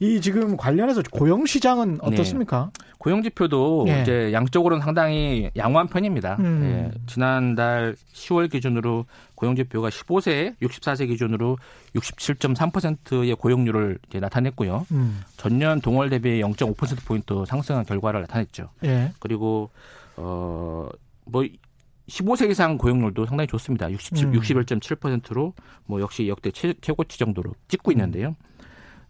이 지금 관련해서 고용 시장은 어떻습니까? 네. 고용 지표도 네. 이제 양적으로는 상당히 양호한 편입니다. 네. 지난달 10월 기준으로 고용 지표가 15세, 64세 기준으로 67.3%의 고용률을 이제 나타냈고요. 전년 동월 대비 0.5% 포인트 상승한 결과를 나타냈죠. 네. 그리고 뭐 15세 이상 고용률도 상당히 좋습니다. 61.7%로 뭐 역시 역대 최고치 정도로 찍고 있는데요.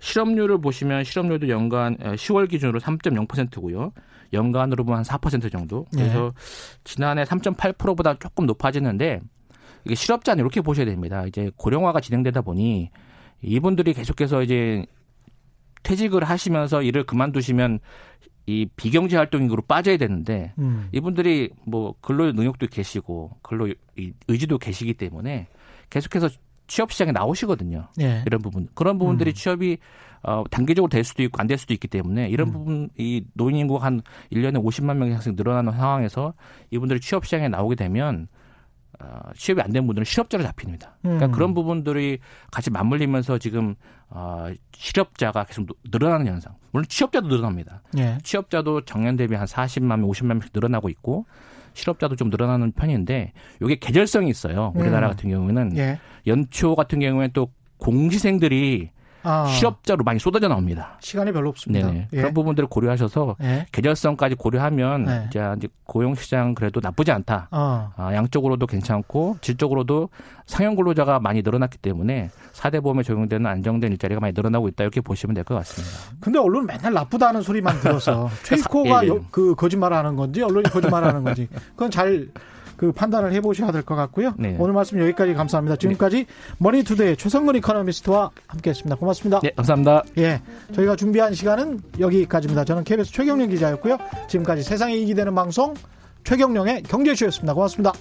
실업률을 보시면 실업률도 연간 10월 기준으로 3.0%고요. 연간으로 보면 한 4% 정도. 그래서 예. 지난해 3.8%보다 조금 높아지는데 이게 실업자는 이렇게 보셔야 됩니다. 이제 고령화가 진행되다 보니 이분들이 계속해서 이제 퇴직을 하시면서 일을 그만두시면 이 비경제 활동인으로 빠져야 되는데 이분들이 뭐 근로 능력도 계시고 근로 의지도 계시기 때문에 계속해서 취업 시장에 나오시거든요. 예. 이런 부분. 그런 부분들이 취업이 단기적으로 될 수도 있고 안 될 수도 있기 때문에 이런 부분, 이 노인 인구가 한 1년에 50만 명이 항상 늘어나는 상황에서 이분들이 취업 시장에 나오게 되면 취업이 안 된 분들은 실업자로 잡힙니다. 그러니까 그런 부분들이 같이 맞물리면서 지금 실업자가 계속 늘어나는 현상. 물론 취업자도 늘어납니다. 예. 취업자도 작년 대비 한 40만 명, 50만 명씩 늘어나고 있고 실업자도 좀 늘어나는 편인데 이게 계절성이 있어요. 우리나라 같은 경우에는. 예. 연초 같은 경우에는 또 공시생들이 실업자로 많이 쏟아져 나옵니다. 시간이 별로 없습니다. 예. 그런 부분들을 고려하셔서 예. 계절성까지 고려하면 예. 이제 고용시장 그래도 나쁘지 않다. 양적으로도 괜찮고 질적으로도 상용근로자가 많이 늘어났기 때문에 4대 보험에 적용되는 안정된 일자리가 많이 늘어나고 있다. 이렇게 보시면 될 것 같습니다. 근데 언론은 맨날 나쁘다는 소리만 들어서 최고가 예. 거짓말하는 건지 언론이 거짓말하는 건지 그건 잘 판단을 해보셔야 될 것 같고요. 네. 오늘 말씀 여기까지 감사합니다. 지금까지 네. 머니투데이 최성근 이코노미스트와 함께했습니다. 고맙습니다. 네, 감사합니다. 예, 저희가 준비한 시간은 여기까지입니다. 저는 KBS 최경영 기자였고요. 지금까지 세상이 이기되는 방송 최경영의 경제쇼였습니다. 고맙습니다.